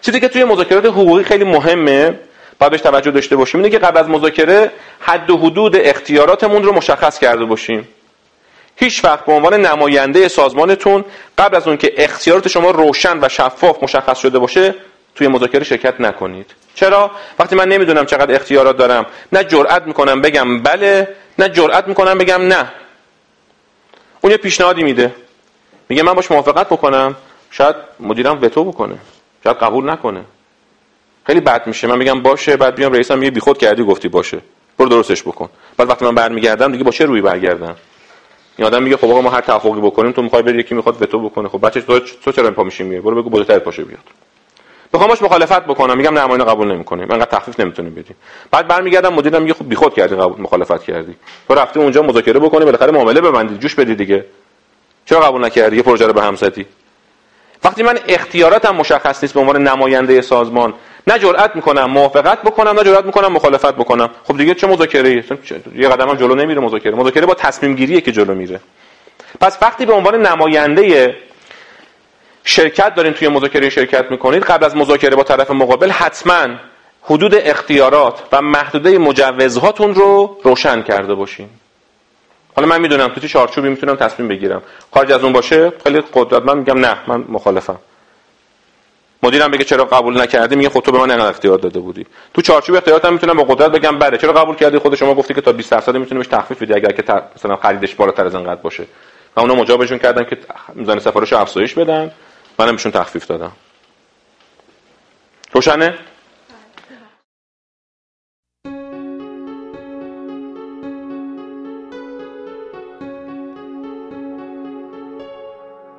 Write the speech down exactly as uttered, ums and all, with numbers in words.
چیزی که توی مذاکرات حقوقی خیلی مهمه، باید بهش توجه داشته باشیم، اینه که قبل از مذاکره حد و حدود اختیاراتمون رو مشخص کرده باشیم. هیچ وقت به عنوان نماینده سازمانتون قبل از اون که اختیارات شما روشن و شفاف مشخص شده باشه توی مذاکره شرکت نکنید. چرا؟ وقتی من نمیدونم چقدر اختیارات دارم، نه جرئت میکنم بگم بله، نه جرئت میکنم بگم نه. اون یه پیشنهادی میده، میگه من باش موافقت بکنم، شاید مدیرم وتو بکنه، شاید قبول نکنه، خیلی بد میشه. من میگم باشه، بعد بیام رئیسم میگه بیخود کردی گفتی باشه، برو درستش بکن. بعد وقتی من برمیگردم دیگه با چه رویی برگردم؟ این آدم میگه خب آقا ما هر توافقی بکنیم تو میخوای بری یکی میخواد وتو بکنه، خب بچش تو چرا پا میشی میای برو بگو بالاتر پاشه بیاد. میخوام باش مخالفت بکنم، میگم نه ما اینو قبول نمیکنیم، انقدر تخفیف نمیتونیم بدیم. بعد برمیگردم مدیرم میگه خب بیخود کردی قبول مخالفت کردی، تو رفتی اونجا مذاکره بکنی بالاخره معامله ببندید جوش بدید دیگه، چرا قبول نکردی یه پروژه رو به هم زدی؟ وقتی من اختیاراتم مشخص نیست به عنوان نماینده سازمان، نه جرئت میکنم موافقت بکنم، نه جرئت میکنم مخالفت بکنم، خب دیگه چه مذاکره‌ای؟ یه قدمم جلو نمیره. مذاکره مذاکره با تصمیم گیریه که جلو میره. پس وقتی به عنوان نماینده شرکت دارین توی مذاکره شرکت میکنید، قبل از مذاکره با طرف مقابل حتما حدود اختیارات و محدوده مجوزهاتون رو روشن کرده باشین. حالا من میدونم تو چه چارچوبی میتونم تصمیم بگیرم، خارج از اون باشه خیلی قدرتمند میگم نه من مخالفم. مدیرم بگه چرا قبول نکردی، میگه خب تو به من انقدر اختیار داده بودی. تو چارچوب اختیاراتم میتونم با قدرت بگم بله چرا قبول کردی، خود شما گفتی که تا بیست درصد میتونیم بهش تخفیف بدی اگر که مثلا خریدش بالاتر از انقدر باشه. و اونا مجابشون کردن که میزان سفارشو افزایش بدن، منم بهشون تخفیف دادم. روشنه؟